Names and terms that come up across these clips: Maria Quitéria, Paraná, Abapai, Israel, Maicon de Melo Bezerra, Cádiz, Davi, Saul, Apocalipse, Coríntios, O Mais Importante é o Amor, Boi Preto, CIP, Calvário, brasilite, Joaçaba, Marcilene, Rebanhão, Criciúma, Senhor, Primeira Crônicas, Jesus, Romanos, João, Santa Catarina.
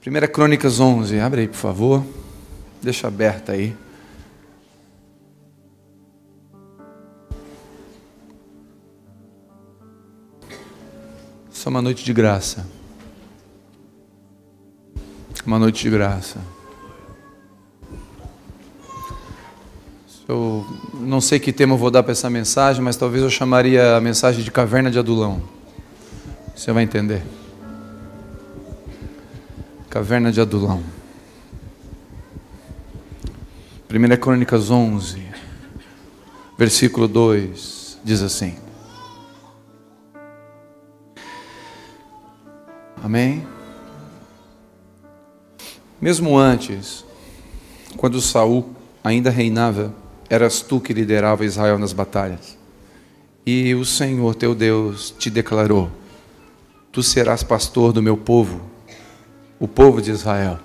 Primeira Crônicas 11, abre aí por favor, deixa aberta aí. Só uma noite de graça. Uma noite de graça. Eu não sei que tema eu vou dar para essa mensagem, mas talvez eu chamaria a mensagem de Caverna de Adulão. Você vai entender. Caverna de Adulão. 1 Crônicas 11, versículo 2, diz assim. Amém? Mesmo antes, quando Saul ainda reinava, eras tu que liderava Israel nas batalhas. E o Senhor teu Deus te declarou: tu serás pastor do meu povo, o povo de Israel.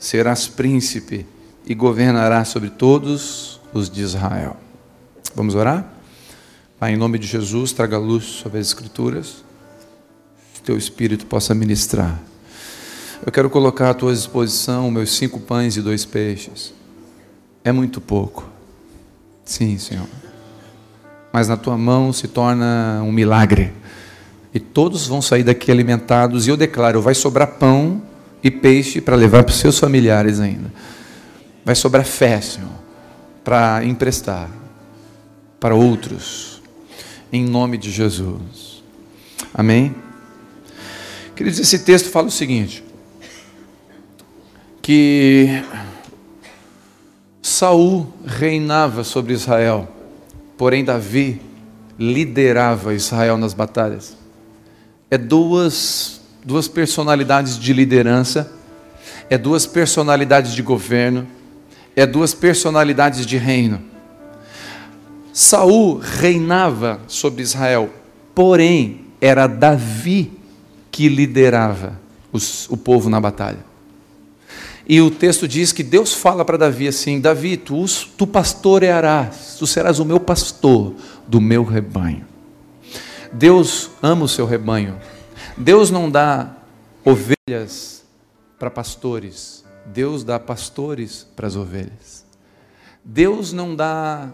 Serás príncipe e governarás sobre todos os de Israel. Vamos orar? Pai, em nome de Jesus, traga luz sobre as Escrituras, que teu Espírito possa ministrar. Eu quero colocar à tua disposição meus 5 pães e 2 peixes. É muito pouco. Sim, Senhor. Mas na tua mão se torna um milagre. E todos vão sair daqui alimentados. E eu declaro, vai sobrar pão e peixe para levar para os seus familiares ainda. Vai sobrar fé, Senhor, para emprestar para outros. Em nome de Jesus. Amém? Queridos, esse texto fala o seguinte. Que Saul reinava sobre Israel, porém Davi liderava Israel nas batalhas. É duas personalidades de liderança, é duas personalidades de governo, é duas personalidades de reino. Saul reinava sobre Israel, porém era Davi que liderava o povo na batalha. E o texto diz que Deus fala para Davi assim: Davi, tu pastorearás, tu serás o meu pastor do meu rebanho. Deus ama o seu rebanho. Deus não dá ovelhas para pastores, Deus dá pastores para as ovelhas. Deus não dá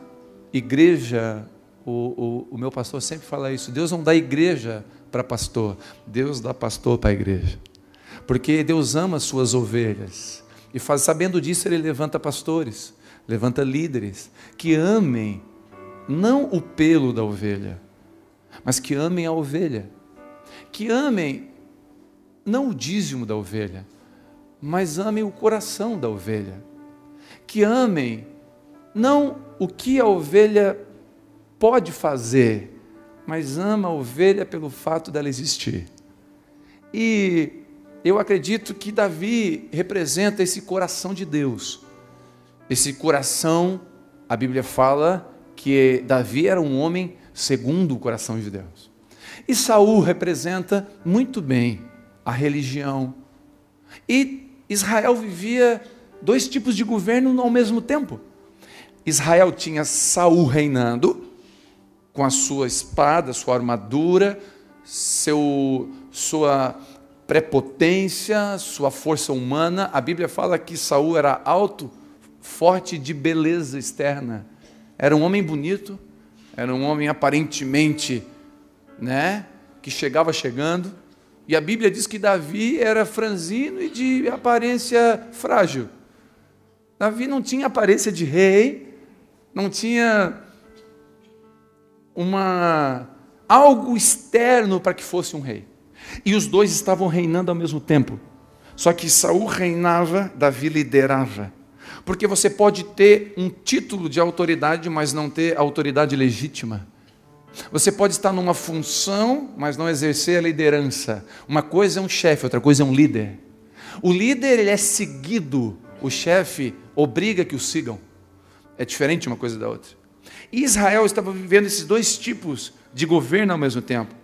igreja, o meu pastor sempre fala isso, Deus não dá igreja para pastor, Deus dá pastor para a igreja. Porque Deus ama as suas ovelhas. E sabendo disso, ele levanta pastores, levanta líderes, que amem não o pelo da ovelha, mas que amem a ovelha, que amem não o dízimo da ovelha, mas amem o coração da ovelha, que amem não o que a ovelha pode fazer, mas ama a ovelha pelo fato dela existir. E eu acredito que Davi representa esse coração de Deus. Esse coração, a Bíblia fala que Davi era um homem segundo o coração de Deus. E Saul representa muito bem a religião. E Israel vivia 2 tipos de governo ao mesmo tempo. Israel tinha Saul reinando, com a sua espada, sua armadura, sua prepotência, sua força humana. A Bíblia fala que Saul era alto, forte, de beleza externa, era um homem bonito, era um homem aparentemente, que chegava chegando, e a Bíblia diz que Davi era franzino e de aparência frágil. Davi não tinha aparência de rei, não tinha algo externo para que fosse um rei. E os 2 estavam reinando ao mesmo tempo. Só que Saul reinava, Davi liderava. Porque você pode ter um título de autoridade, mas não ter autoridade legítima. Você pode estar numa função, mas não exercer a liderança. Uma coisa é um chefe, outra coisa é um líder. O líder, ele é seguido, o chefe obriga que o sigam. É diferente uma coisa da outra. E Israel estava vivendo esses 2 tipos de governo ao mesmo tempo.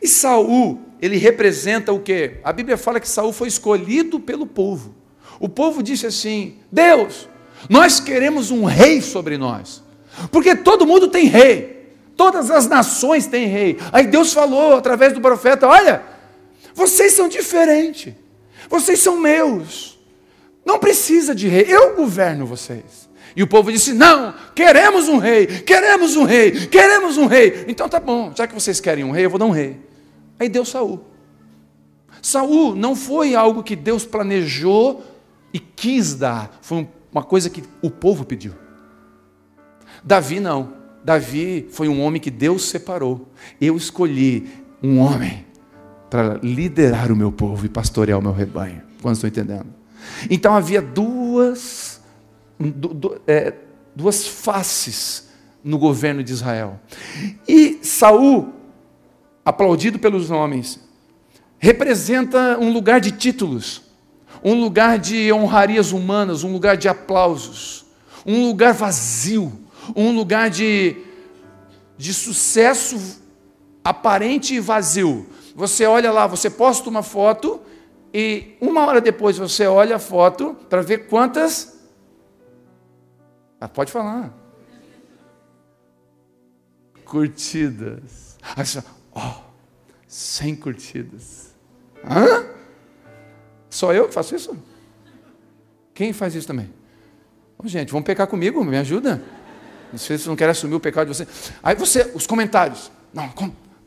E Saul, ele representa o quê? A Bíblia fala que Saul foi escolhido pelo povo. O povo disse assim: Deus, nós queremos um rei sobre nós, porque todo mundo tem rei, todas as nações têm rei. Aí Deus falou através do profeta: olha, vocês são diferentes, Vocês são meus. Não precisa de rei. Eu governo vocês. E o povo disse, não, queremos um rei, queremos um rei, queremos um rei. Então tá bom, já que vocês querem um rei, eu vou dar um rei. Aí deu Saul. Saul não foi algo que Deus planejou e quis dar. Foi uma coisa que o povo pediu. Davi não. Davi foi um homem que Deus separou. Eu escolhi um homem para liderar o meu povo e pastorear o meu rebanho. Quando estou entendendo? Então havia duas faces no governo de Israel. E Saul, aplaudido pelos homens, representa um lugar de títulos, um lugar de honrarias humanas, um lugar de aplausos, um lugar vazio, um lugar de sucesso aparente e vazio. Você olha lá, você posta uma foto e uma hora depois você olha a foto para ver quantas... Ah, pode falar. Curtidas. Aí você fala, ó, 100 curtidas. Hã? Só eu que faço isso? Quem faz isso também? Oh, gente, vão pecar comigo, me ajuda. Não sei se vocês não querem assumir o pecado de vocês. Aí você, os comentários. Não,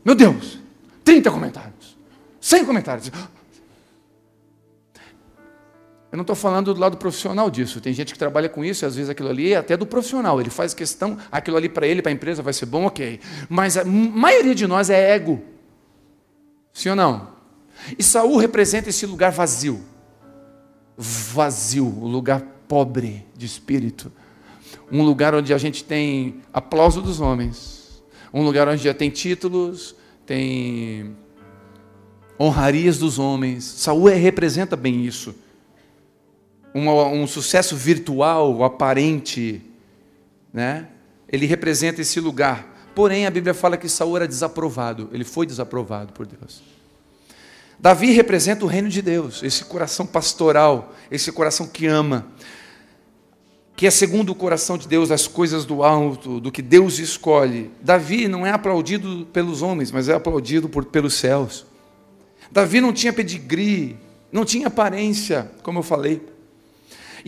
meu Deus, 30 comentários. 100 comentários. Eu não estou falando do lado profissional disso. Tem gente que trabalha com isso, e às vezes aquilo ali é até do profissional. Ele faz questão, aquilo ali para ele, para a empresa vai ser bom, ok. Mas a maioria de nós é ego. Sim ou não? E Saul representa esse lugar vazio. Vazio, o lugar pobre de espírito. Um lugar onde a gente tem aplauso dos homens. Um lugar onde já tem títulos, tem honrarias dos homens. Saul representa bem isso. Um sucesso virtual, aparente, né? Ele representa esse lugar. Porém, a Bíblia fala que Saul era desaprovado. Ele foi desaprovado por Deus. Davi representa o reino de Deus, esse coração pastoral, esse coração que ama, que é segundo o coração de Deus, as coisas do alto, do que Deus escolhe. Davi não é aplaudido pelos homens, mas é aplaudido pelos céus. Davi não tinha pedigree, não tinha aparência, como eu falei.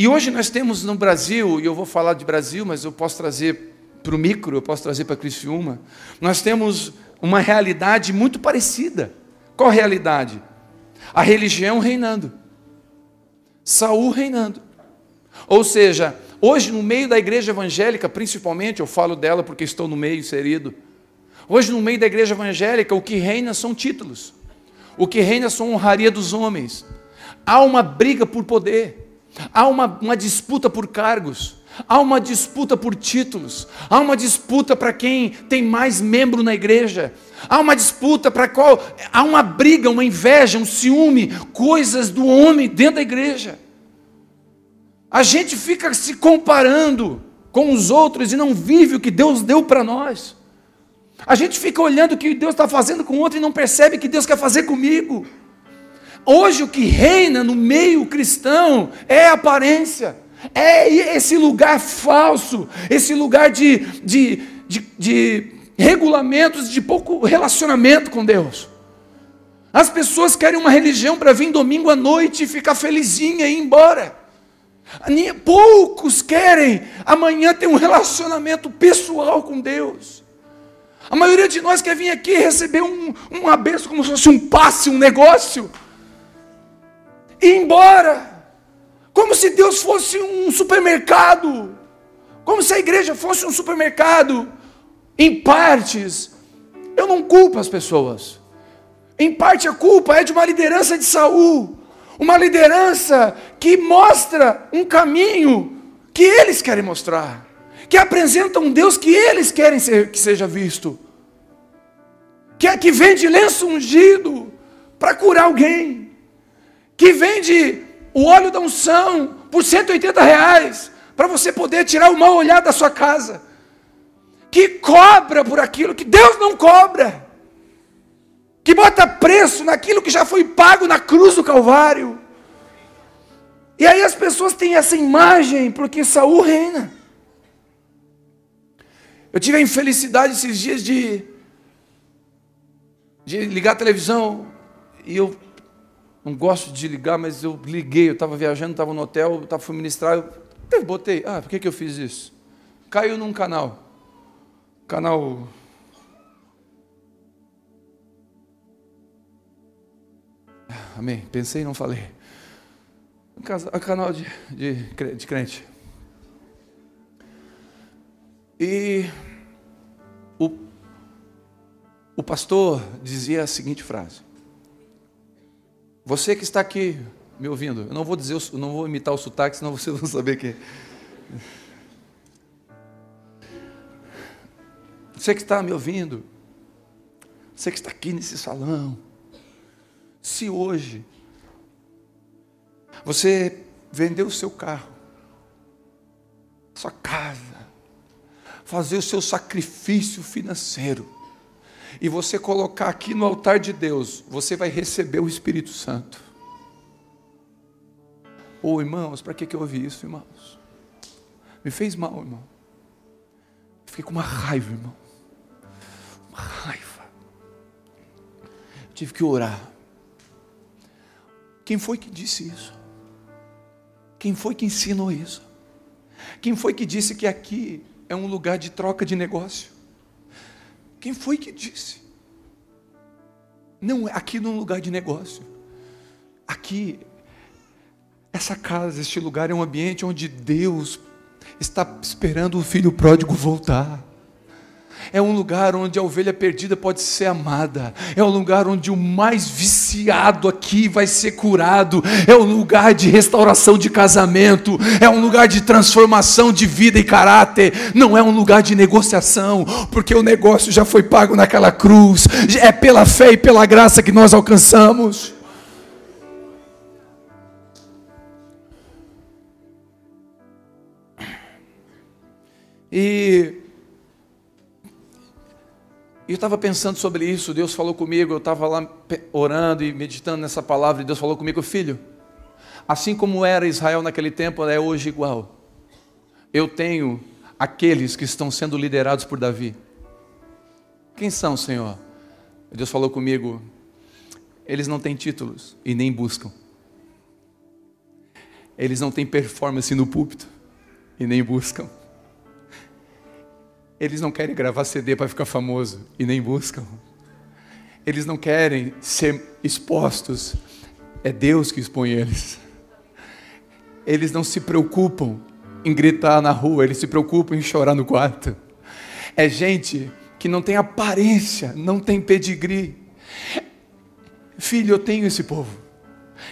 E hoje nós temos no Brasil, e eu vou falar de Brasil, mas eu posso trazer para o micro, eu posso trazer para Criciúma, nós temos uma realidade muito parecida. Qual realidade? A religião reinando. Saul reinando. Ou seja, hoje no meio da igreja evangélica, principalmente, eu falo dela porque estou no meio inserido, hoje no meio da igreja evangélica, o que reina são títulos. O que reina são honraria dos homens. Há uma briga por poder. Há uma disputa por cargos, há uma disputa por títulos, há uma disputa para quem tem mais membro na igreja, há uma disputa para qual, há uma briga, uma inveja, um ciúme, coisas do homem dentro da igreja. A gente fica se comparando com os outros e não vive o que Deus deu para nós. A gente fica olhando o que Deus está fazendo com o outro e não percebe o que Deus quer fazer comigo. Hoje o que reina no meio cristão é a aparência, é esse lugar falso, esse lugar de regulamentos, de pouco relacionamento com Deus. As pessoas querem uma religião para vir domingo à noite e ficar felizinha e ir embora. Poucos querem amanhã ter um relacionamento pessoal com Deus. A maioria de nós quer vir aqui receber uma bênção como se fosse um passe, um negócio. E embora, como se Deus fosse um supermercado, como se a igreja fosse um supermercado, em partes. Eu não culpo as pessoas, em parte a culpa é de uma liderança de Saul, uma liderança que mostra um caminho que eles querem mostrar, que apresenta um Deus que eles querem que seja visto, que vende lenço ungido para curar alguém, que vende o óleo da unção por R$180, para você poder tirar o mau olhar da sua casa, que cobra por aquilo que Deus não cobra, que bota preço naquilo que já foi pago na cruz do Calvário. E aí as pessoas têm essa imagem, porque Saul reina. Eu tive a infelicidade esses dias de ligar a televisão, e eu Não gosto de ligar, mas eu liguei, eu estava viajando, estava no hotel, fui ministrar, eu botei. Ah, por que eu fiz isso? Caiu num canal. Canal... Amém. Pensei e não falei. Um canal de crente. E o pastor dizia a seguinte frase: você que está aqui me ouvindo, eu não vou dizer, eu não vou imitar o sotaque, senão vocês vão saber quem. Você que está me ouvindo, você que está aqui nesse salão, se hoje você vendeu o seu carro, sua casa, fazer o seu sacrifício financeiro, e você colocar aqui no altar de Deus, você vai receber o Espírito Santo. Ô, irmãos, para que eu ouvi isso, irmãos? Me fez mal, irmão. Fiquei com uma raiva, irmão. Uma raiva. Eu tive que orar. Quem foi que disse isso? Quem foi que ensinou isso? Quem foi que disse que aqui é um lugar de troca de negócio? Quem foi que disse? Não, aqui não é um lugar de negócio. Aqui, essa casa, este lugar é um ambiente onde Deus está esperando o filho pródigo voltar. É um lugar onde a ovelha perdida pode ser amada. É um lugar onde o mais viciado aqui vai ser curado. É um lugar de restauração de casamento. É um lugar de transformação de vida e caráter. Não é um lugar de negociação, porque o negócio já foi pago naquela cruz. É pela fé e pela graça que nós alcançamos. E eu estava pensando sobre isso, Deus falou comigo, eu estava lá orando e meditando nessa palavra, e Deus falou comigo: filho, assim como era Israel naquele tempo, é hoje igual. Eu tenho aqueles que estão sendo liderados por Davi. Quem são, Senhor? Deus falou comigo: eles não têm títulos e nem buscam. Eles não têm performance no púlpito e nem buscam. Eles não querem gravar CD para ficar famoso e nem buscam. Eles não querem ser expostos. É Deus que expõe eles. Eles não se preocupam em gritar na rua, eles se preocupam em chorar no quarto. É gente que não tem aparência, não tem pedigree. Filho, eu tenho esse povo.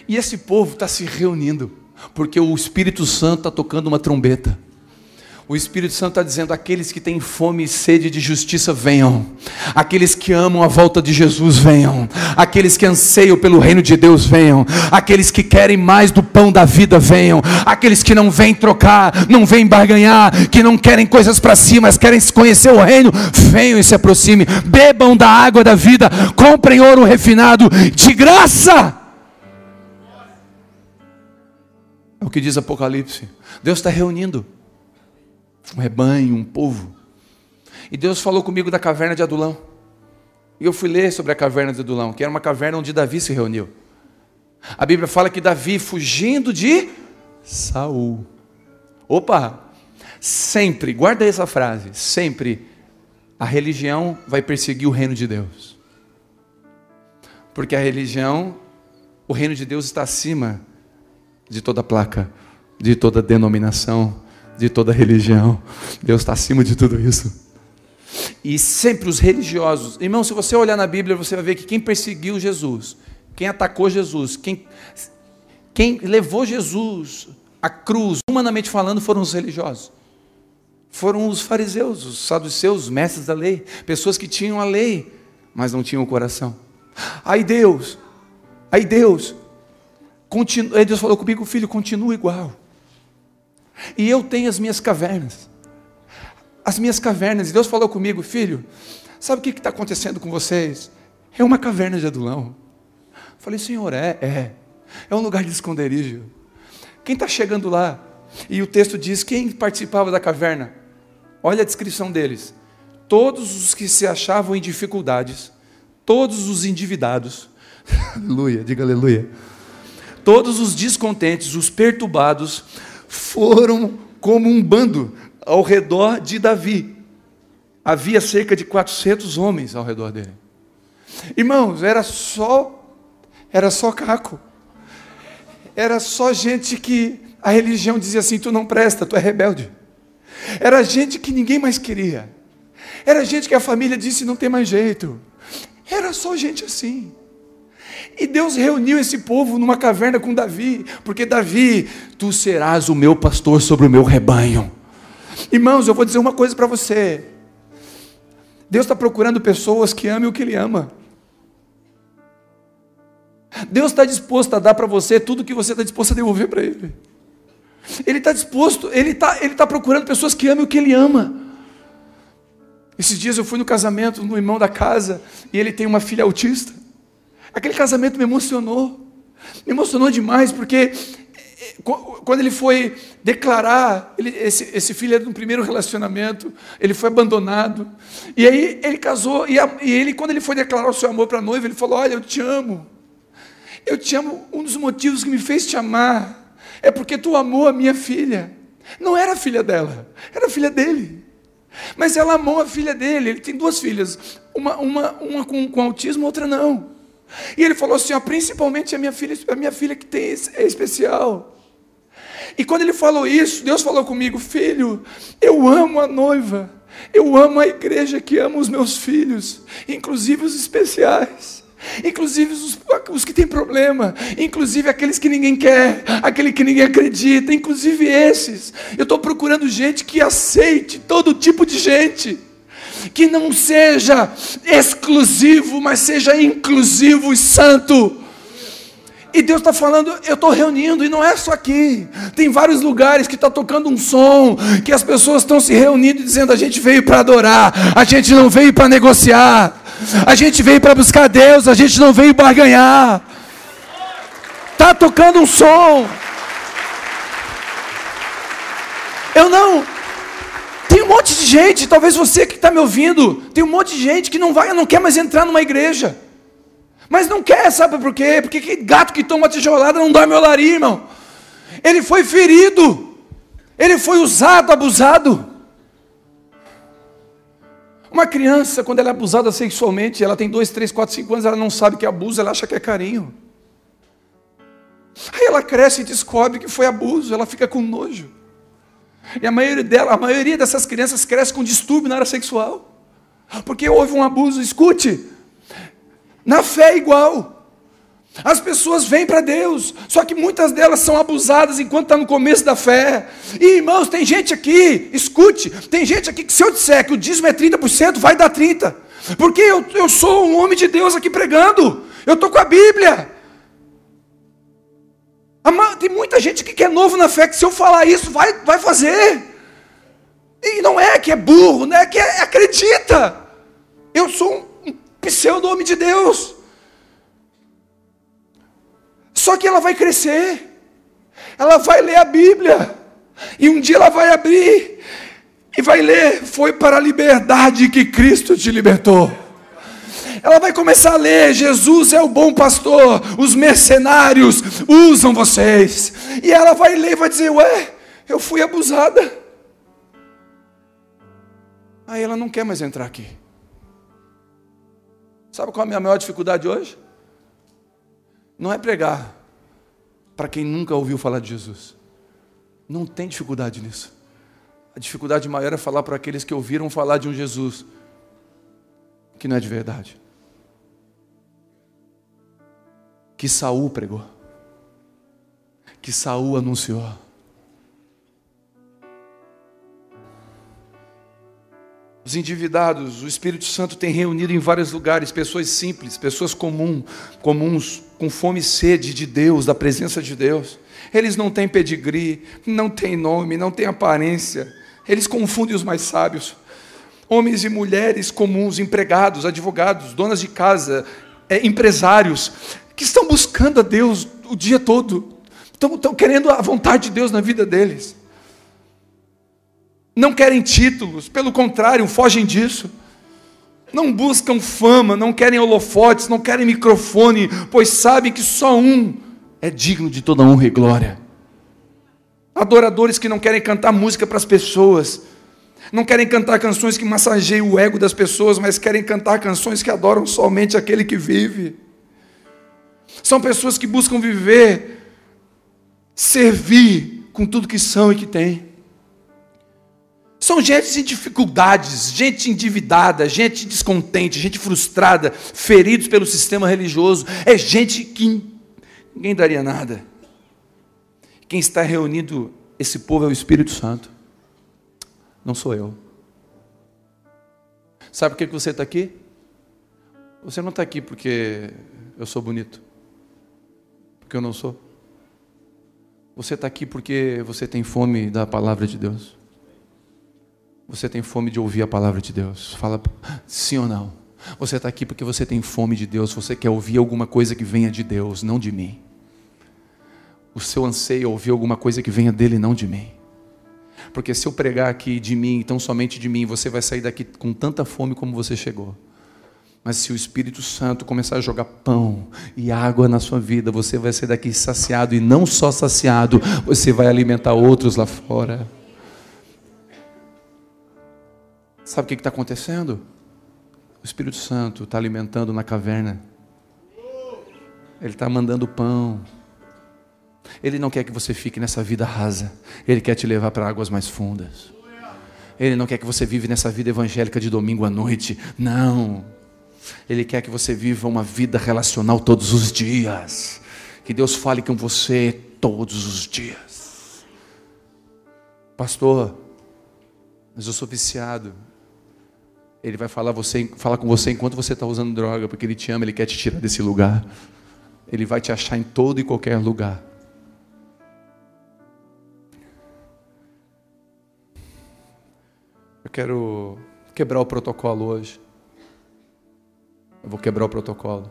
E esse povo está se reunindo, porque o Espírito Santo está tocando uma trombeta. O Espírito Santo está dizendo: aqueles que têm fome e sede de justiça, venham. Aqueles que amam a volta de Jesus, venham. Aqueles que anseiam pelo reino de Deus, venham. Aqueles que querem mais do pão da vida, venham. Aqueles que não vêm trocar, não vêm barganhar, que não querem coisas para si, mas querem conhecer o reino, venham e se aproximem. Bebam da água da vida, comprem ouro refinado de graça. É o que diz Apocalipse. Deus está reunindo um rebanho, um povo. E Deus falou comigo da caverna de Adulão. E eu fui ler sobre a caverna de Adulão, que era uma caverna onde Davi se reuniu. A Bíblia fala que Davi, fugindo de Saul. Opa! Sempre, guarda essa frase, sempre a religião vai perseguir o reino de Deus. Porque a religião, o reino de Deus está acima de toda placa, de toda denominação, de toda religião. Deus está acima de tudo isso. E sempre os religiosos, irmão, se você olhar na Bíblia, você vai ver que quem perseguiu Jesus, quem atacou Jesus, quem levou Jesus à cruz, humanamente falando, foram os religiosos. Foram os fariseus, os saduceus, os mestres da lei, pessoas que tinham a lei, mas não tinham o coração. Aí Deus falou comigo: filho, continua igual. E eu tenho as minhas cavernas. As minhas cavernas. E Deus falou comigo: filho, sabe o que está acontecendo com vocês? É uma caverna de Adulão. Eu falei: Senhor, é um lugar de esconderijo. Quem está chegando lá? E o texto diz: quem participava da caverna? Olha a descrição deles: todos os que se achavam em dificuldades, todos os endividados. Aleluia, diga aleluia. todos os descontentes, os perturbados, foram como um bando ao redor de Davi. Havia cerca de 400 homens ao redor dele. Irmãos, era só caco. Era só gente que a religião dizia assim: tu não presta, tu é rebelde. Era gente que ninguém mais queria. Era gente que a família disse: não tem mais jeito. Era só gente assim. E Deus reuniu esse povo numa caverna com Davi, porque Davi, tu serás o meu pastor sobre o meu rebanho. Irmãos, eu vou dizer uma coisa para você: Deus está procurando pessoas que amem o que Ele ama. Deus está disposto a dar para você tudo que você está disposto a devolver para Ele. Ele está disposto, Ele está procurando pessoas que amem o que Ele ama. Esses dias eu fui no casamento do irmão da casa, e ele tem uma filha autista. Aquele casamento me emocionou demais, porque quando ele foi declarar, esse filho era do primeiro relacionamento, ele foi abandonado, e aí ele casou, e ele quando ele foi declarar o seu amor para a noiva, ele falou: olha, eu te amo, um dos motivos que me fez te amar, é porque tu amou a minha filha. Não era a filha dela, era a filha dele, mas ela amou a filha dele. Ele tem duas filhas, uma com autismo, outra não. E ele falou assim: ó, principalmente a minha filha que tem, é especial. E quando ele falou isso, Deus falou comigo: filho, eu amo a noiva, eu amo a igreja que ama os meus filhos, inclusive os especiais, inclusive os que têm problema, inclusive aqueles que ninguém quer, aquele que ninguém acredita, inclusive esses. Eu estou procurando gente que aceite todo tipo de gente, que não seja exclusivo, mas seja inclusivo e santo. E Deus está falando: eu estou reunindo, e não é só aqui, tem vários lugares que está tocando um som, que as pessoas estão se reunindo e dizendo: a gente veio para adorar, a gente não veio para negociar, a gente veio para buscar Deus, a gente não veio barganhar. Está tocando um som. Tem um monte de gente, talvez você que está me ouvindo, tem um monte de gente que não quer mais entrar numa igreja. Mas não quer, sabe por quê? Porque que gato que toma tijolada não dorme olaria, irmão. Ele foi ferido, ele foi usado, abusado. Uma criança, quando ela é abusada sexualmente, ela tem 2, 3, 4, 5 anos, ela não sabe que é abuso, ela acha que é carinho. Aí ela cresce e descobre que foi abuso, ela fica com nojo. E a maioria dessas crianças cresce com distúrbio na área sexual, porque houve um abuso. Escute, na fé é igual. As pessoas vêm para Deus, só que muitas delas são abusadas enquanto está no começo da fé. E irmãos, tem gente aqui, escute, tem gente aqui que, se eu disser que o dízimo é 30%, vai dar 30%, porque eu sou um homem de Deus aqui pregando, eu estou com a Bíblia. Tem muita gente que é novo na fé, que se eu falar isso, vai fazer. E não é que é burro, não é que acredita. Eu sou um pseudo homem de Deus. Só que ela vai crescer, ela vai ler a Bíblia, e um dia ela vai abrir, e vai ler: foi para a liberdade que Cristo te libertou. Ela vai começar a ler: Jesus é o bom pastor, os mercenários usam vocês. E ela vai ler e vai dizer: ué, eu fui abusada. Aí ela não quer mais entrar aqui. Sabe qual é a minha maior dificuldade hoje? Não é pregar para quem nunca ouviu falar de Jesus. Não tem dificuldade nisso. A dificuldade maior é falar para aqueles que ouviram falar de um Jesus que não é de verdade, que Saul pregou, que Saul anunciou. Os endividados, o Espírito Santo tem reunido em vários lugares pessoas simples, pessoas comuns, com fome e sede de Deus, da presença de Deus. Eles não têm pedigree, não têm nome, não têm aparência. Eles confundem os mais sábios. Homens e mulheres comuns, empregados, advogados, donas de casa, empresários, que estão buscando a Deus o dia todo, estão querendo a vontade de Deus na vida deles, não querem títulos, pelo contrário, fogem disso, não buscam fama, não querem holofotes, não querem microfone, pois sabem que só um é é digno de toda honra e glória. Adoradores que não querem cantar música para as pessoas, não querem cantar canções que massageiam o ego das pessoas, mas querem cantar canções que adoram somente aquele que vive. São pessoas que buscam viver, servir com tudo que são e que têm. São gente em dificuldades, gente endividada, gente descontente, gente frustrada, feridos pelo sistema religioso. É gente que ninguém daria nada. Quem está reunindo esse povo é o Espírito Santo. Não sou eu. Sabe por que você está aqui? Você não está aqui porque eu sou bonito, porque eu não sou. Você está aqui porque você tem fome da palavra de Deus. Você tem fome de ouvir a palavra de Deus. Fala sim ou não. Você está aqui porque você tem fome de Deus. Você quer ouvir alguma coisa que venha de Deus, não de mim. O seu anseio é ouvir alguma coisa que venha dele, não de mim. Porque se eu pregar aqui de mim, então somente de mim, você vai sair daqui com tanta fome como você chegou. Mas se o Espírito Santo começar a jogar pão e água na sua vida, você vai sair daqui saciado, e não só saciado, você vai alimentar outros lá fora. Sabe o que está acontecendo? O Espírito Santo está alimentando na caverna. Ele está mandando pão. Ele não quer que você fique nessa vida rasa. Ele quer te levar para águas mais fundas. Ele não quer que você vive nessa vida evangélica de domingo à noite. Não. Ele quer que você viva uma vida relacional todos os dias. Que Deus fale com você todos os dias. Pastor, mas eu sou viciado. Ele vai falar com você enquanto você está usando droga, porque ele te ama, ele quer te tirar desse lugar. Ele vai te achar em todo e qualquer lugar. Eu quero quebrar o protocolo hoje. Eu vou quebrar o protocolo.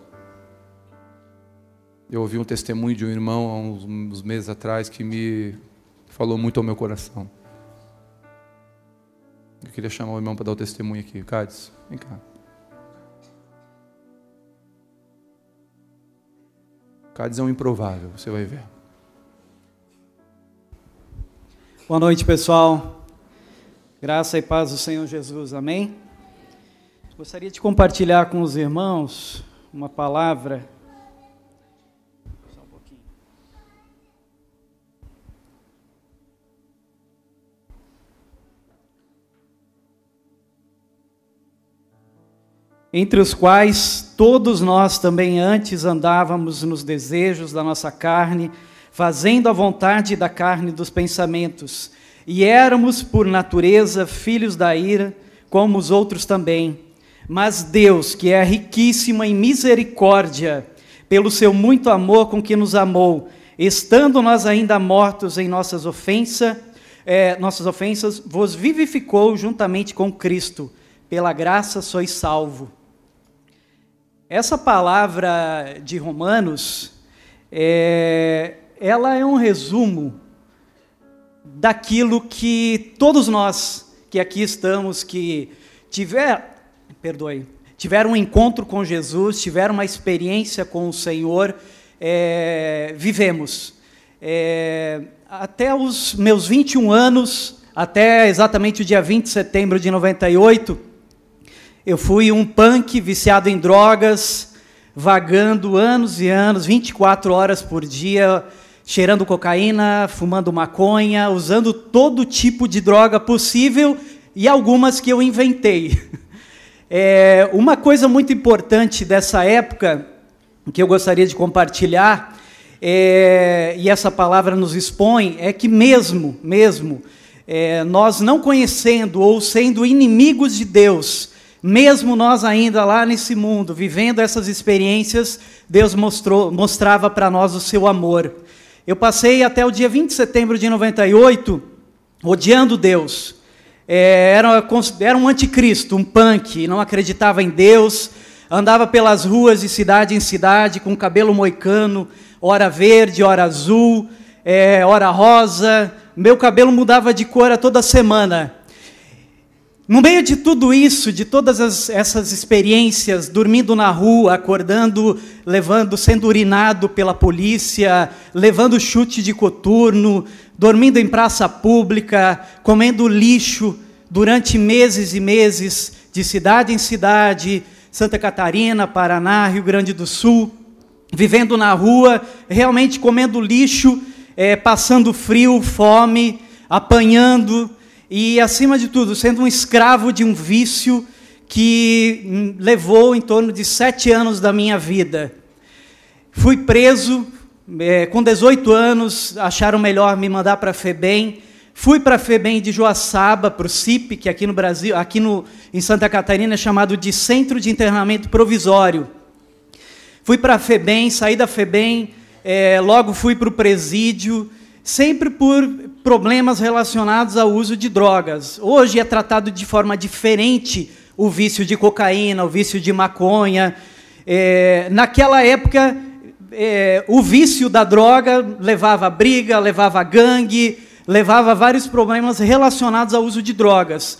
Eu ouvi um testemunho de um irmão há uns meses atrás que me falou muito ao meu coração. Eu queria chamar o irmão para dar o testemunho aqui. Cádiz, vem cá. Cádiz é um improvável, você vai ver. Boa noite, pessoal. Graça e paz do Senhor Jesus, amém? Gostaria de compartilhar com os irmãos uma palavra. Só um pouquinho. Entre os quais todos nós também antes andávamos nos desejos da nossa carne, fazendo a vontade da carne e dos pensamentos. E éramos, por natureza, filhos da ira, como os outros também. Mas Deus, que é riquíssimo em misericórdia, pelo seu muito amor com que nos amou, estando nós ainda mortos em nossas ofensas, vos vivificou juntamente com Cristo. Pela graça sois salvo. Essa palavra de Romanos, ela é um resumo daquilo que todos nós que aqui estamos, que tiveram um encontro com Jesus, tiveram uma experiência com o Senhor, vivemos. Até os meus 21 anos, até exatamente o dia 20 de setembro de 98, eu fui um punk viciado em drogas, vagando anos e anos, 24 horas por dia, cheirando cocaína, fumando maconha, usando todo tipo de droga possível e algumas que eu inventei. Uma coisa muito importante dessa época, que eu gostaria de compartilhar, e essa palavra nos expõe, é que mesmo, nós não conhecendo ou sendo inimigos de Deus, mesmo nós ainda lá nesse mundo, vivendo essas experiências, Deus mostrava para nós o seu amor. Eu passei até o dia 20 de setembro de 98 odiando Deus. Era um anticristo, um punk, não acreditava em Deus, andava pelas ruas de cidade em cidade com cabelo moicano, hora verde, hora azul, hora rosa. Meu cabelo mudava de cor a toda semana. No meio de tudo isso, de todas essas experiências, dormindo na rua, acordando, sendo urinado pela polícia, levando chute de coturno, dormindo em praça pública, comendo lixo, durante meses e meses, de cidade em cidade, Santa Catarina, Paraná, Rio Grande do Sul, vivendo na rua, realmente comendo lixo, passando frio, fome, apanhando, e, acima de tudo, sendo um escravo de um vício que levou em torno de 7 anos da minha vida. Fui preso, com 18 anos, acharam melhor me mandar para a FEBEM. Fui para a FEBEM de Joaçaba, para o CIP, que aqui no Brasil, em Santa Catarina, é chamado de Centro de Internamento Provisório. Fui para a FEBEM, saí da FEBEM, logo fui para o presídio, sempre por problemas relacionados ao uso de drogas. Hoje é tratado de forma diferente o vício de cocaína, o vício de maconha. Naquela época, o vício da droga levava a briga, levava a gangue, levava vários problemas relacionados ao uso de drogas.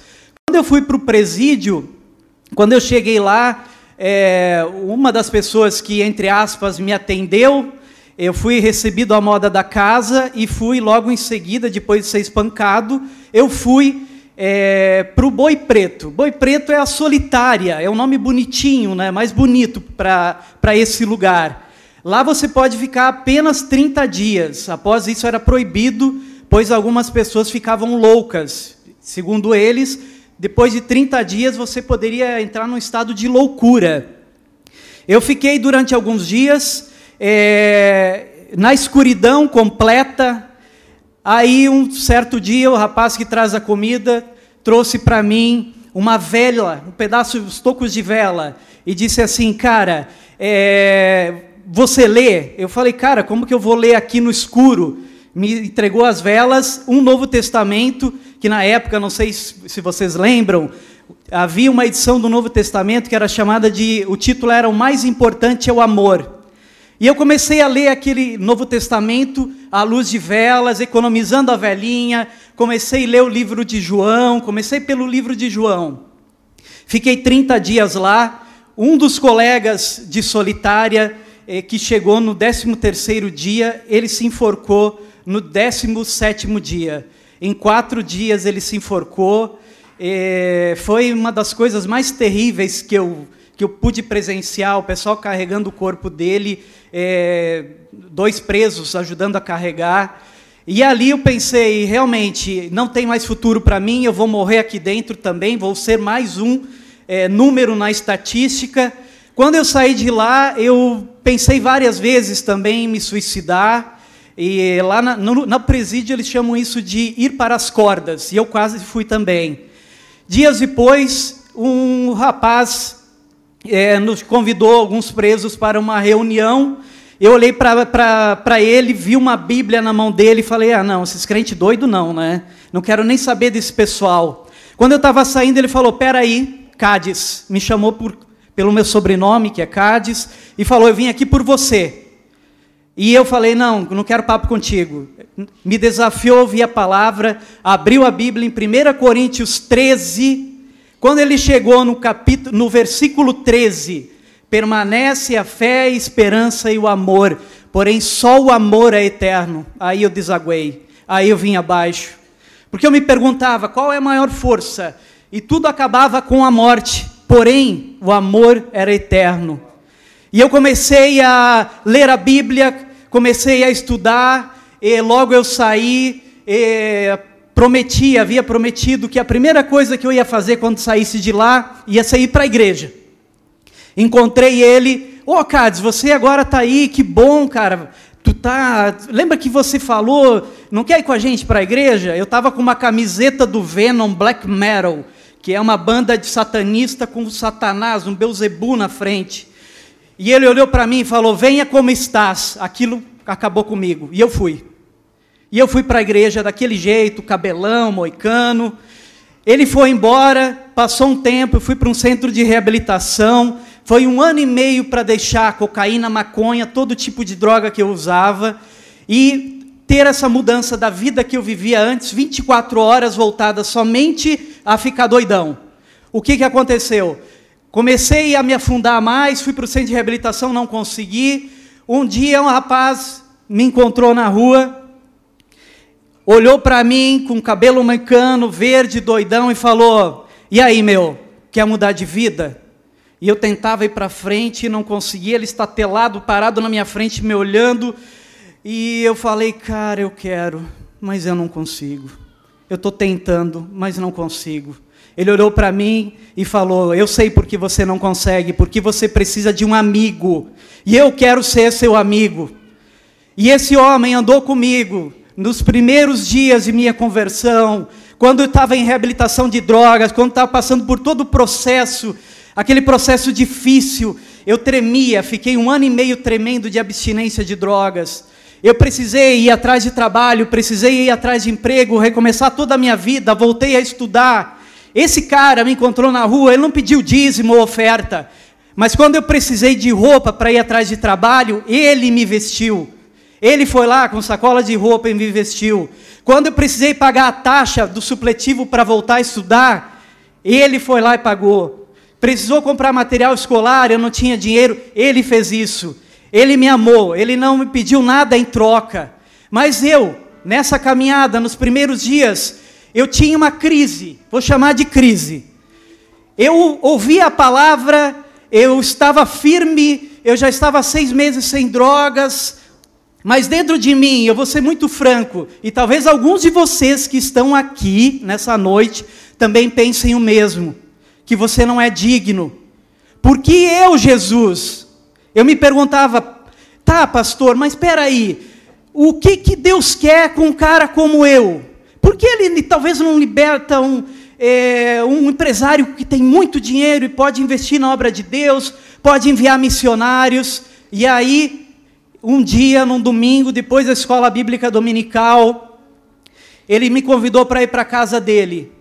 Quando eu fui para o presídio, quando eu cheguei lá, uma das pessoas que, entre aspas, me atendeu, eu fui recebido à moda da casa e fui, logo em seguida, depois de ser espancado, eu fui para o Boi Preto. Boi Preto é a solitária, é um nome bonitinho, né? Mais bonito para esse lugar. Lá você pode ficar apenas 30 dias. Após isso era proibido, pois algumas pessoas ficavam loucas. Segundo eles, depois de 30 dias você poderia entrar num estado de loucura. Eu fiquei durante alguns dias... na escuridão completa. Aí, um certo dia, o rapaz que traz a comida trouxe para mim uma vela, um pedaço, uns tocos de vela, e disse assim: cara, você lê? Eu falei: cara, como que eu vou ler aqui no escuro? Me entregou as velas, um Novo Testamento, que na época, não sei se vocês lembram, havia uma edição do Novo Testamento que era chamada de, o título era O Mais Importante é o Amor. E eu comecei a ler aquele Novo Testamento à luz de velas, economizando a velinha. Comecei a ler o livro de João, comecei pelo livro de João. Fiquei 30 dias lá. Um dos colegas de solitária, que chegou no 13º dia, ele se enforcou no 17º dia. Em 4 dias ele se enforcou. Foi uma das coisas mais terríveis que eu pude presenciar, o pessoal carregando o corpo dele, 2 presos ajudando a carregar. E ali eu pensei, realmente, não tem mais futuro para mim, eu vou morrer aqui dentro também, vou ser mais um número na estatística. Quando eu saí de lá, eu pensei várias vezes também em me suicidar, e lá no presídio eles chamam isso de ir para as cordas, e eu quase fui também. Dias depois, um rapaz... nos convidou alguns presos para uma reunião. Eu olhei para ele, vi uma Bíblia na mão dele e falei: ah, não, esses crentes doidos não, né? Não quero nem saber desse pessoal. Quando eu estava saindo, ele falou: peraí, Cádiz, me chamou pelo meu sobrenome, que é Cádiz, e falou: eu vim aqui por você. E eu falei: não quero papo contigo. Me desafiou a ouvir a palavra, abriu a Bíblia em 1 Coríntios 13, Quando ele chegou no versículo 13, permanece a fé, a esperança e o amor, porém só o amor é eterno. Aí eu desaguei, aí eu vim abaixo. Porque eu me perguntava qual é a maior força, e tudo acabava com a morte, porém o amor era eterno. E eu comecei a ler a Bíblia, comecei a estudar, e logo eu saí... havia prometido que a primeira coisa que eu ia fazer quando saísse de lá, ia sair para a igreja. Encontrei ele: Cádiz, você agora está aí, que bom, cara, tu tá... lembra que você falou, não quer ir com a gente para a igreja? Eu estava com uma camiseta do Venom Black Metal, que é uma banda de satanista com o Satanás, um Beuzebu na frente, e ele olhou para mim e falou: venha como estás. Aquilo acabou comigo, e eu fui. E eu fui para a igreja daquele jeito, cabelão, moicano. Ele foi embora, passou um tempo, eu fui para um centro de reabilitação. Foi 1 ano e meio para deixar cocaína, maconha, todo tipo de droga que eu usava. E ter essa mudança da vida que eu vivia antes, 24 horas voltada somente a ficar doidão. O que aconteceu? Comecei a me afundar mais, fui para o centro de reabilitação, não consegui. Um dia um rapaz me encontrou na rua, olhou para mim com cabelo mancando, verde, doidão, e falou: "E aí, meu, quer mudar de vida?" E eu tentava ir para frente e não conseguia, ele estatelado, parado na minha frente, me olhando. E eu falei: "Cara, eu quero, mas eu não consigo. Eu estou tentando, mas não consigo." Ele olhou para mim e falou: "Eu sei porque você não consegue, porque você precisa de um amigo. E eu quero ser seu amigo." E esse homem andou comigo nos primeiros dias de minha conversão, quando eu estava em reabilitação de drogas, quando estava passando por todo o processo, aquele processo difícil. Eu tremia, fiquei 1 ano e meio tremendo de abstinência de drogas. Eu precisei ir atrás de trabalho, precisei ir atrás de emprego, recomeçar toda a minha vida, voltei a estudar. Esse cara me encontrou na rua, ele não pediu dízimo ou oferta, mas quando eu precisei de roupa para ir atrás de trabalho, ele me vestiu. Ele foi lá com sacola de roupa e me vestiu. Quando eu precisei pagar a taxa do supletivo para voltar a estudar, ele foi lá e pagou. Precisou comprar material escolar, eu não tinha dinheiro, ele fez isso. Ele me amou, ele não me pediu nada em troca. Mas eu, nessa caminhada, nos primeiros dias, eu tinha uma crise, vou chamar de crise. Eu ouvia a palavra, eu estava firme, eu já estava 6 meses sem drogas, mas dentro de mim, eu vou ser muito franco, e talvez alguns de vocês que estão aqui nessa noite também pensem o mesmo, que você não é digno. Por que eu, Jesus? Eu me perguntava: tá, pastor, mas espera aí, o que Deus quer com um cara como eu? Por que ele talvez não liberta um empresário que tem muito dinheiro e pode investir na obra de Deus, pode enviar missionários? E aí, um dia, num domingo, depois da escola bíblica dominical, ele me convidou para ir para a casa dele.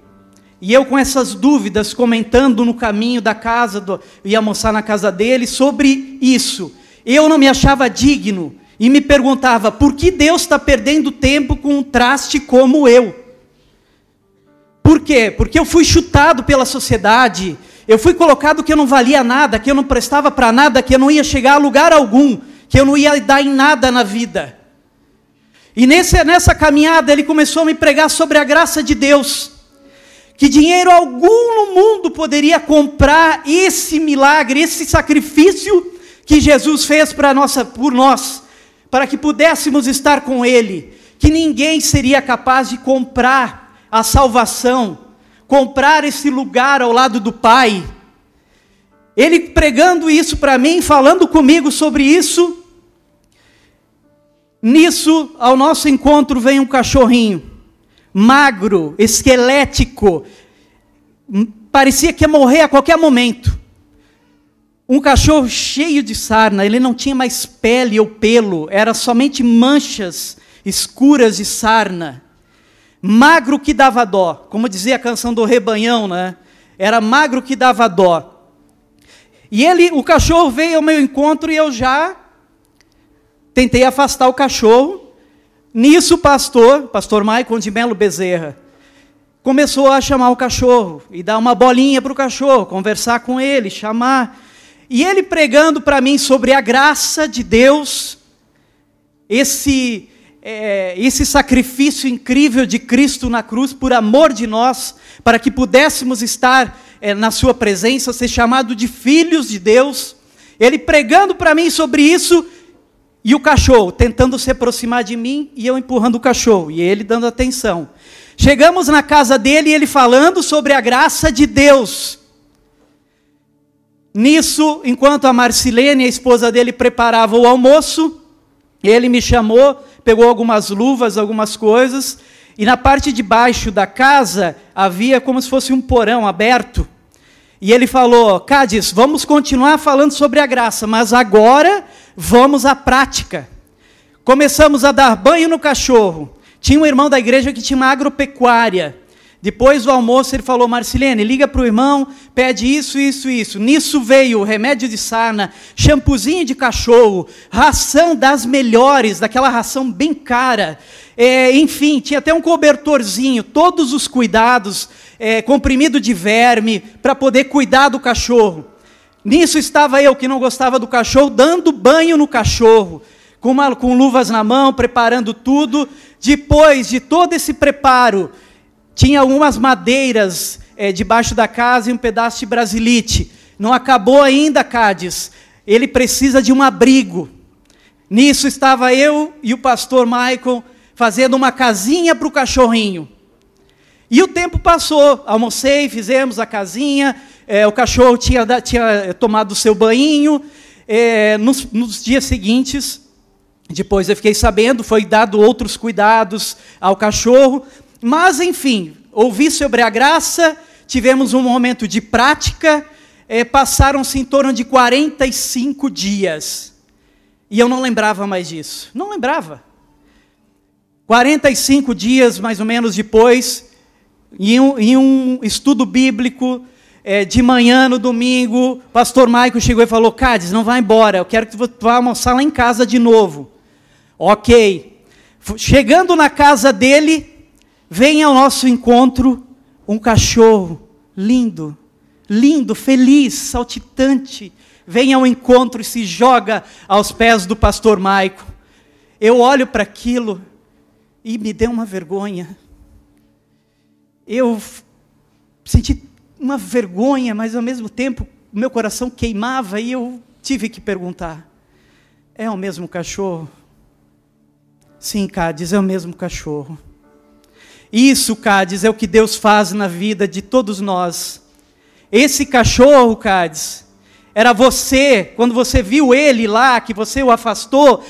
E eu, com essas dúvidas, comentando no caminho da casa, ia almoçar na casa dele, sobre isso. Eu não me achava digno e me perguntava: por que Deus está perdendo tempo com um traste como eu? Por quê? Porque eu fui chutado pela sociedade, eu fui colocado que eu não valia nada, que eu não prestava para nada, que eu não ia chegar a lugar algum, que eu não ia dar em nada na vida. E nessa caminhada ele começou a me pregar sobre a graça de Deus, que dinheiro algum no mundo poderia comprar esse milagre, esse sacrifício que Jesus fez por nós, para que pudéssemos estar com Ele, que ninguém seria capaz de comprar a salvação, comprar esse lugar ao lado do Pai. Ele pregando isso para mim, falando comigo sobre isso. Nisso, ao nosso encontro vem um cachorrinho, magro, esquelético, parecia que ia morrer a qualquer momento. Um cachorro cheio de sarna, ele não tinha mais pele ou pelo, era somente manchas escuras de sarna. Magro que dava dó, como dizia a canção do Rebanhão, né? Era magro que dava dó. E o cachorro veio ao meu encontro e eu já tentei afastar o cachorro. Nisso o pastor Maicon de Melo Bezerra, começou a chamar o cachorro e dar uma bolinha para o cachorro, conversar com ele, chamar. E ele pregando para mim sobre a graça de Deus, esse sacrifício incrível de Cristo na cruz por amor de nós, para que pudéssemos estar na sua presença, ser chamado de filhos de Deus. Ele pregando para mim sobre isso, e o cachorro tentando se aproximar de mim, e eu empurrando o cachorro, e ele dando atenção. Chegamos na casa dele, e ele falando sobre a graça de Deus. Nisso, enquanto a Marcilene, a esposa dele, preparava o almoço, ele me chamou, pegou algumas luvas, algumas coisas, e na parte de baixo da casa, havia como se fosse um porão aberto. E ele falou: Cádiz, vamos continuar falando sobre a graça, mas agora vamos à prática. Começamos a dar banho no cachorro. Tinha um irmão da igreja que tinha uma agropecuária. Depois do almoço ele falou: Marcilene, liga para o irmão, pede isso, isso, isso. Nisso veio remédio de sarna, shampoozinho de cachorro, ração das melhores, daquela ração bem cara. Enfim, tinha até um cobertorzinho, todos os cuidados, comprimido de verme, para poder cuidar do cachorro. Nisso estava eu, que não gostava do cachorro, dando banho no cachorro, com luvas na mão, preparando tudo. Depois de todo esse preparo, tinha algumas madeiras debaixo da casa e um pedaço de brasilite. Não acabou ainda, Cádiz. Ele precisa de um abrigo. Nisso estava eu e o pastor Maicon fazendo uma casinha para o cachorrinho. E o tempo passou, almocei, fizemos a casinha, o cachorro tinha tomado o seu banhinho. Nos dias seguintes, depois eu fiquei sabendo, foi dado outros cuidados ao cachorro, mas enfim, ouvi sobre a graça, tivemos um momento de prática, passaram-se em torno de 45 dias, e eu não lembrava mais disso, 45 dias, mais ou menos, depois, em um estudo bíblico, de manhã, no domingo, o pastor Maicon chegou e falou: Cádiz, não vai embora, eu quero que tu vá almoçar lá em casa de novo. Ok. Chegando na casa dele, vem ao nosso encontro um cachorro lindo, lindo, feliz, saltitante. Vem ao encontro e se joga aos pés do pastor Maicon. Eu olho para aquilo e me deu uma vergonha. Eu senti uma vergonha, mas ao mesmo tempo meu coração queimava e eu tive que perguntar: é o mesmo cachorro? Sim, Cádiz, é o mesmo cachorro. Isso, Cádiz, é o que Deus faz na vida de todos nós. Esse cachorro, Cádiz, era você. Quando você viu ele lá, que você o afastou,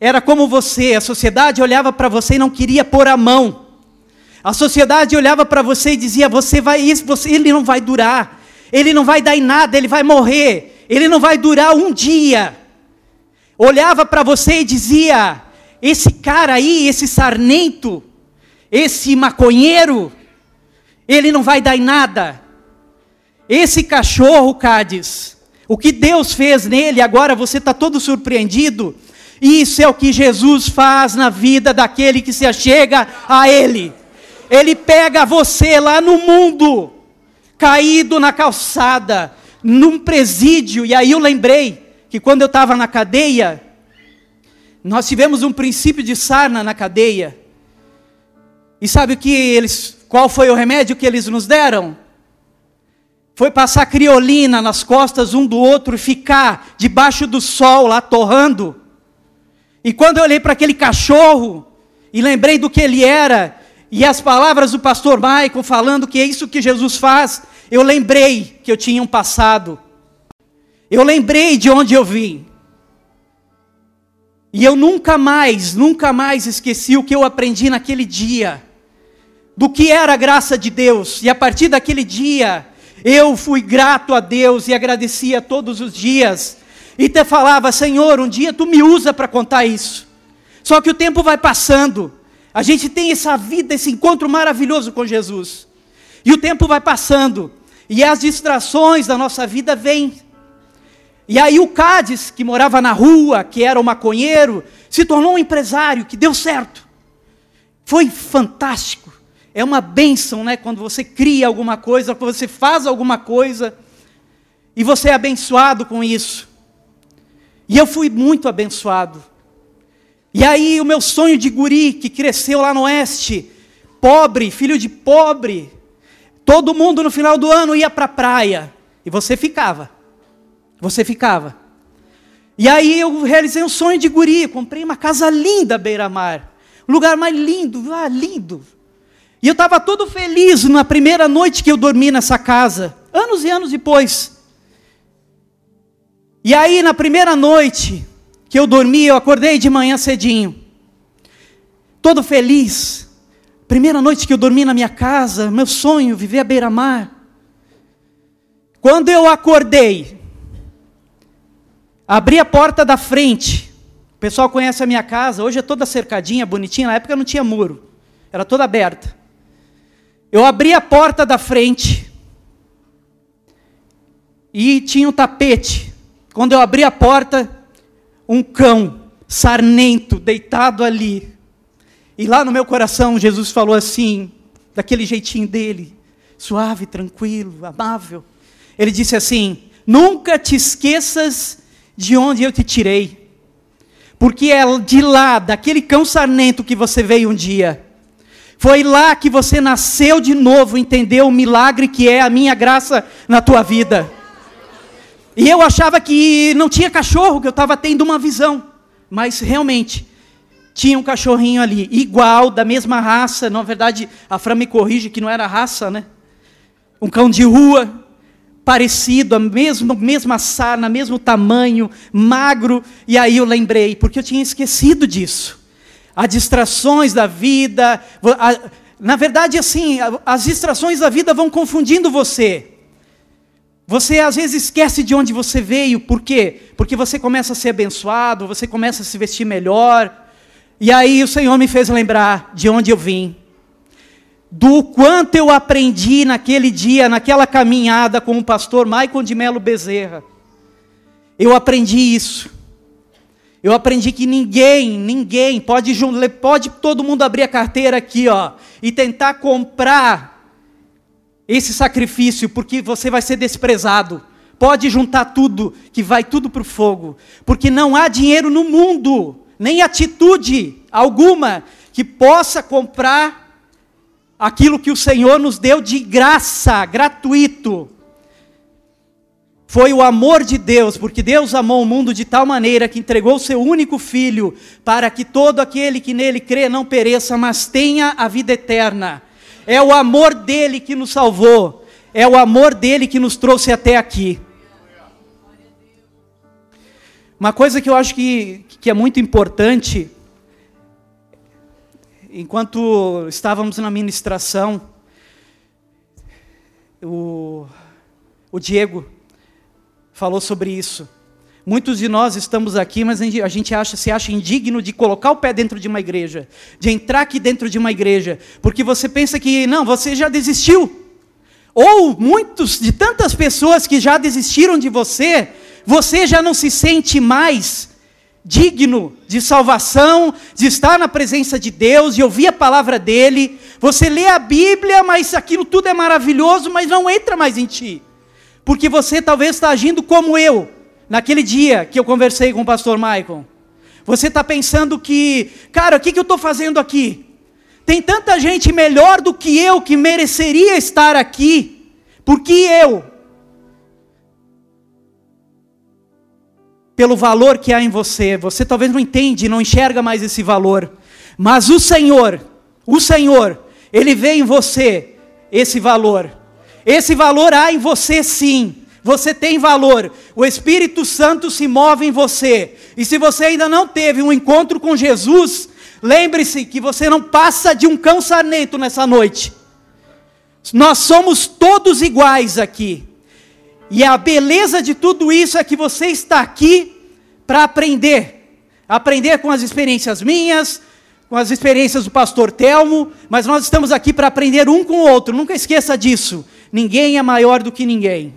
era como você. A sociedade olhava para você e não queria pôr a mão. A sociedade olhava para você e dizia: ele não vai durar, ele não vai dar em nada, ele vai morrer, ele não vai durar um dia. Olhava para você e dizia: esse cara aí, esse sarnento, esse maconheiro, ele não vai dar em nada. Esse cachorro, Cádiz, o que Deus fez nele, agora você está todo surpreendido. Isso é o que Jesus faz na vida daquele que se achega a Ele. Ele pega você lá no mundo, caído na calçada, num presídio. E aí eu lembrei que quando eu estava na cadeia, nós tivemos um princípio de sarna na cadeia. E sabe qual foi o remédio que eles nos deram? Foi passar criolina nas costas um do outro e ficar debaixo do sol lá torrando. E quando eu olhei para aquele cachorro e lembrei do que ele era, e as palavras do pastor Maicon falando que é isso que Jesus faz, eu lembrei que eu tinha um passado. Eu lembrei de onde eu vim. E eu nunca mais esqueci o que eu aprendi naquele dia, do que era a graça de Deus. E a partir daquele dia, eu fui grato a Deus e agradecia todos os dias. E te falava: Senhor, um dia tu me usa para contar isso. Só que o tempo vai passando. A gente tem essa vida, esse encontro maravilhoso com Jesus. E o tempo vai passando. E as distrações da nossa vida vêm. E aí o Cádiz, que morava na rua, que era um maconheiro, se tornou um empresário, que deu certo. Foi fantástico. É uma bênção, né? Quando você cria alguma coisa, quando você faz alguma coisa, e você é abençoado com isso. E eu fui muito abençoado. E aí o meu sonho de guri, que cresceu lá no oeste, pobre, filho de pobre, todo mundo no final do ano ia para a praia, e você ficava. E aí eu realizei um sonho de guri, comprei uma casa linda à beira-mar, o lugar mais lindo, lindo. E eu estava todo feliz na primeira noite que eu dormi nessa casa, anos e anos depois. E aí, na primeira noite que eu dormi, eu acordei de manhã cedinho, todo feliz. Primeira noite que eu dormi na minha casa, meu sonho, viver à beira-mar. Quando eu acordei, abri a porta da frente. O pessoal conhece a minha casa, hoje é toda cercadinha, bonitinha. Na época não tinha muro, era toda aberta. Eu abri a porta da frente e tinha um tapete. Quando eu abri a porta, um cão sarnento deitado ali. E lá no meu coração, Jesus falou assim, daquele jeitinho dele, suave, tranquilo, amável. Ele disse assim, nunca te esqueças de onde eu te tirei. Porque é de lá, daquele cão sarnento que você veio um dia. Foi lá que você nasceu de novo, entendeu o milagre que é a minha graça na tua vida. E eu achava que não tinha cachorro, que eu estava tendo uma visão. Mas realmente, tinha um cachorrinho ali, igual, da mesma raça. Na verdade, a Fran me corrige que não era raça, né? Um cão de rua, parecido, mesma sarna, mesmo tamanho, magro. E aí eu lembrei, porque eu tinha esquecido disso. As distrações da vida. Na verdade, assim, as distrações da vida vão confundindo você. Você às vezes esquece de onde você veio. Por quê? Porque você começa a ser abençoado, você começa a se vestir melhor. E aí o Senhor me fez lembrar de onde eu vim. Do quanto eu aprendi naquele dia, naquela caminhada com o pastor Maicon de Melo Bezerra. Eu aprendi isso. Eu aprendi que ninguém, pode todo mundo abrir a carteira aqui, ó, e tentar comprar esse sacrifício, porque você vai ser desprezado. Pode juntar tudo, que vai tudo para o fogo. Porque não há dinheiro no mundo, nem atitude alguma, que possa comprar aquilo que o Senhor nos deu de graça, gratuito. Foi o amor de Deus, porque Deus amou o mundo de tal maneira que entregou o seu único filho, para que todo aquele que nele crê não pereça, mas tenha a vida eterna. É o amor dele que nos salvou. É o amor dele que nos trouxe até aqui. Uma coisa que eu acho que é muito importante, enquanto estávamos na ministração, o Diego falou sobre isso. Muitos de nós estamos aqui, mas a gente se acha indigno de colocar o pé dentro de uma igreja, de entrar aqui dentro de uma igreja, porque você pensa que, não, você já desistiu. Ou muitos de tantas pessoas que já desistiram de você, você já não se sente mais digno de salvação, de estar na presença de Deus, de ouvir a palavra dele. Você lê a Bíblia, mas aquilo tudo é maravilhoso, mas não entra mais em ti. Porque você talvez está agindo como eu. Naquele dia que eu conversei com o pastor Maicon, você está pensando que, cara, o que eu estou fazendo aqui? Tem tanta gente melhor do que eu, que mereceria estar aqui, por que eu? Pelo valor que há em você, você talvez não entende, não enxerga mais esse valor, mas o Senhor, Ele vê em você esse valor há em você sim. Você tem valor, o Espírito Santo se move em você. E se você ainda não teve um encontro com Jesus, lembre-se que você não passa de um cão sarnento nessa noite. Nós somos todos iguais aqui. E a beleza de tudo isso é que você está aqui para aprender. Aprender com as experiências minhas, com as experiências do pastor Telmo, mas nós estamos aqui para aprender um com o outro. Nunca esqueça disso. Ninguém é maior do que ninguém.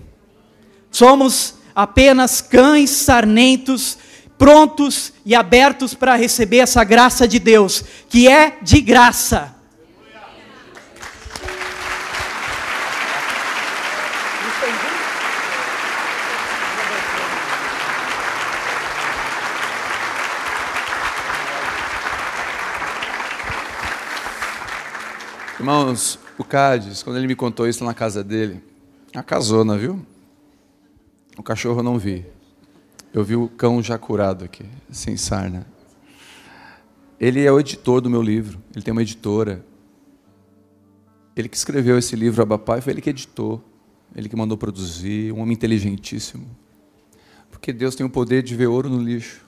Somos apenas cães sarnentos, prontos e abertos para receber essa graça de Deus, que é de graça. Irmãos, o Cádiz, quando ele me contou isso na casa dele, a casona, viu? O cachorro eu não vi. Eu vi o cão já curado aqui, sem sarna. Ele é o editor do meu livro. Ele tem uma editora. Ele que escreveu esse livro, Abapai, foi ele que editou. Ele que mandou produzir. Um homem inteligentíssimo. Porque Deus tem o poder de ver ouro no lixo.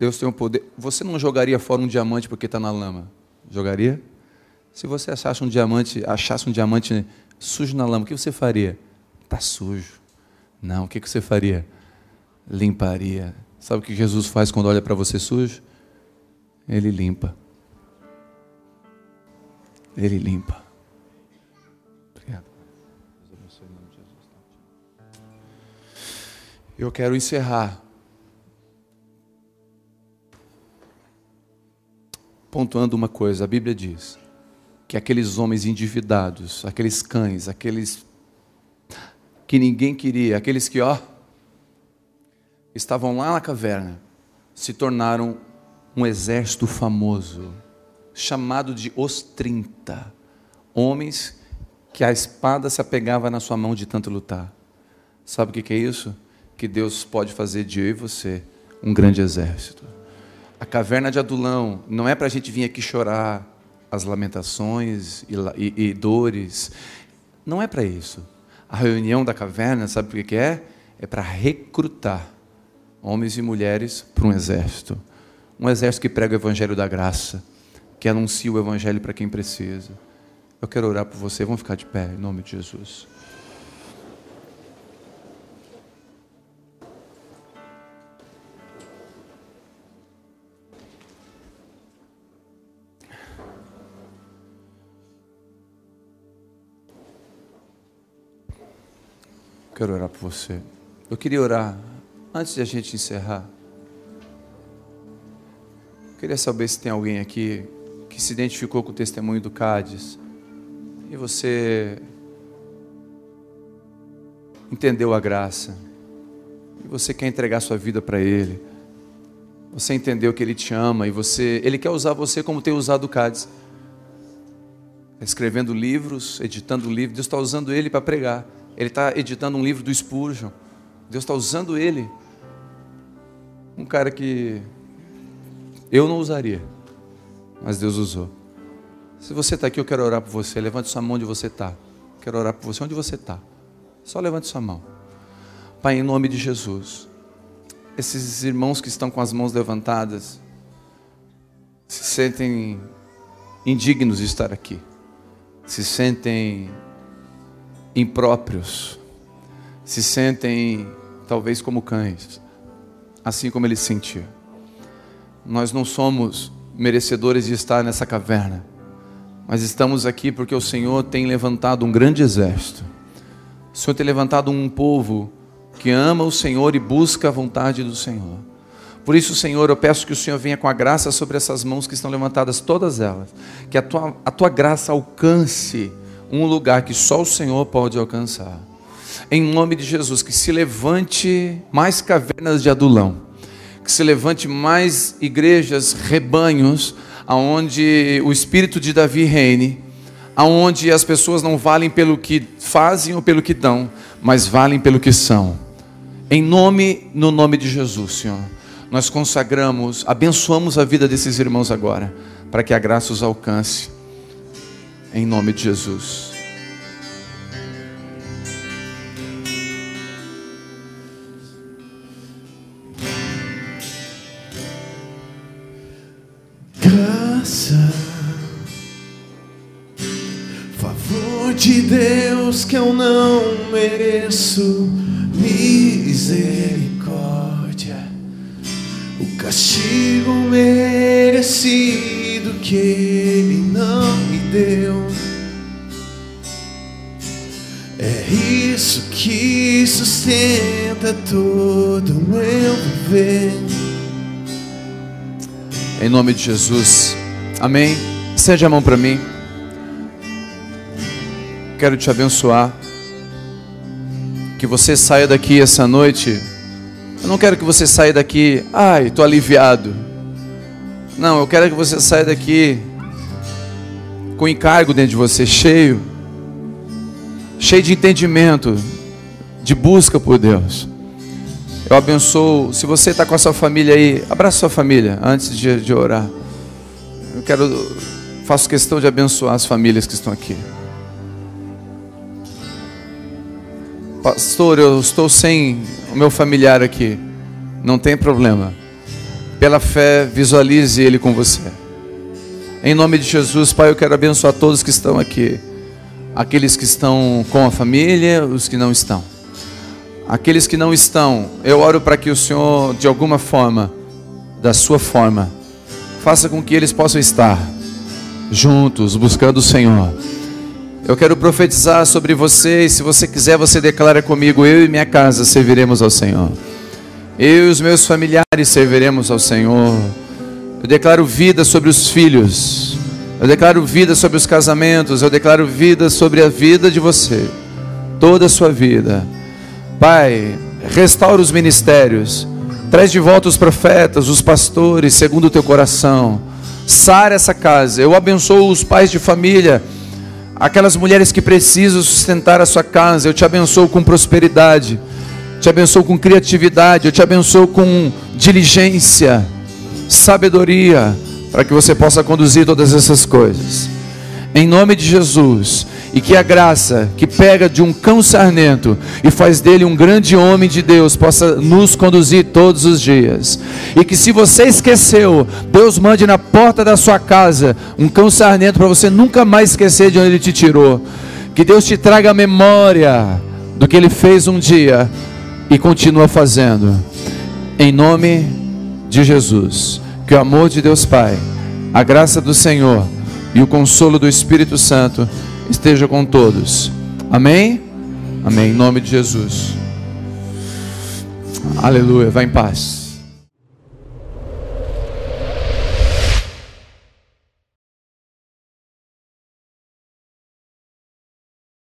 Deus tem o poder... Você não jogaria fora um diamante porque está na lama? Jogaria? Se você achasse um diamante sujo na lama, o que você faria? Está sujo. Não, o que você faria? Limparia. Sabe o que Jesus faz quando olha para você sujo? Ele limpa. Ele limpa. Obrigado. Eu quero encerrar pontuando uma coisa, a Bíblia diz que aqueles homens endividados, aqueles cães, aqueles que ninguém queria, aqueles que, ó, estavam lá na caverna, se tornaram um exército famoso, chamado de Os 30, homens que a espada se apegava na sua mão de tanto lutar. Sabe o que é isso? Que Deus pode fazer de eu e você um grande exército. A caverna de Adulão não é para a gente vir aqui chorar as lamentações e dores, não é para isso. A reunião da caverna, sabe o que é? É para recrutar homens e mulheres para um exército. Um exército que prega o Evangelho da Graça, que anuncia o Evangelho para quem precisa. Eu quero orar por você, vamos ficar de pé, em nome de Jesus. Quero orar por você. Eu queria orar, antes de a gente encerrar, eu queria saber se tem alguém aqui que se identificou com o testemunho do Cádiz e você entendeu a graça e você quer entregar sua vida para Ele. Você entendeu que Ele te ama e Ele quer usar você como tem usado o Cádiz, escrevendo livros, editando livros. Deus está usando ele para pregar. Ele está editando um livro do Spurgeon. Deus está usando ele. Um cara que eu não usaria, mas Deus usou. Se você está aqui, eu quero orar por você. Levante sua mão onde você está. Quero orar por você onde você está. Só levante sua mão. Pai, em nome de Jesus, esses irmãos que estão com as mãos levantadas se sentem indignos de estar aqui. Se sentem impróprios, se sentem talvez como cães, assim como ele se sentia. Nós não somos merecedores de estar nessa caverna, mas estamos aqui porque o Senhor tem levantado um grande exército. O Senhor tem levantado um povo que ama o Senhor e busca a vontade do Senhor. Por isso, Senhor, eu peço que o Senhor venha com a graça sobre essas mãos que estão levantadas, todas elas, que a tua graça alcance um lugar que só o Senhor pode alcançar. Em nome de Jesus, que se levante mais cavernas de Adulão, que se levante mais igrejas, rebanhos, aonde o espírito de Davi reine, aonde as pessoas não valem pelo que fazem ou pelo que dão, mas valem pelo que são. No nome de Jesus, Senhor, nós consagramos, abençoamos a vida desses irmãos agora, para que a graça os alcance. Em nome de Jesus. Graça, favor de Deus que eu não mereço, misericórdia, o castigo merecido que Ele não me deu. É isso que sustenta todo o meu viver. Em nome de Jesus. Amém. Estende a mão para mim. Quero te abençoar. Que você saia daqui essa noite. Eu não quero que você saia daqui, ai, tô aliviado. Não, eu quero que você saia daqui com encargo dentro de você, cheio de entendimento, de busca por Deus. Eu abençoo. Se você está com a sua família aí, abraça sua família antes de orar. Faço questão de abençoar as famílias que estão aqui. Pastor, eu estou sem o meu familiar aqui. Não tem problema. Pela fé, visualize ele com você. Em nome de Jesus, Pai, eu quero abençoar todos que estão aqui. Aqueles que estão com a família, os que não estão. Aqueles que não estão, eu oro para que o Senhor, de alguma forma, da sua forma, faça com que eles possam estar juntos, buscando o Senhor. Eu quero profetizar sobre vocês. Se você quiser, você declara comigo: eu e minha casa serviremos ao Senhor. Eu e os meus familiares serviremos ao Senhor. Eu declaro vida sobre os filhos. Eu declaro vida sobre os casamentos. Eu declaro vida sobre a vida de você, toda a sua vida. Pai, restaura os ministérios. Traz de volta os profetas, os pastores, segundo o teu coração. Sara essa casa. Eu abençoo os pais de família, aquelas mulheres que precisam sustentar a sua casa. Eu te abençoo com prosperidade, te abençoo com criatividade, eu te abençoo com diligência, sabedoria, para que você possa conduzir todas essas coisas, em nome de Jesus. E que a graça que pega de um cão sarnento e faz dele um grande homem de Deus possa nos conduzir todos os dias. E que se você esqueceu, Deus mande na porta da sua casa um cão sarnento para você nunca mais esquecer de onde Ele te tirou. Que Deus te traga a memória do que Ele fez um dia e continua fazendo, em nome de Jesus. Que o amor de Deus Pai, a graça do Senhor e o consolo do Espírito Santo esteja com todos. Amém? Amém. Em nome de Jesus. Aleluia. Vá em paz.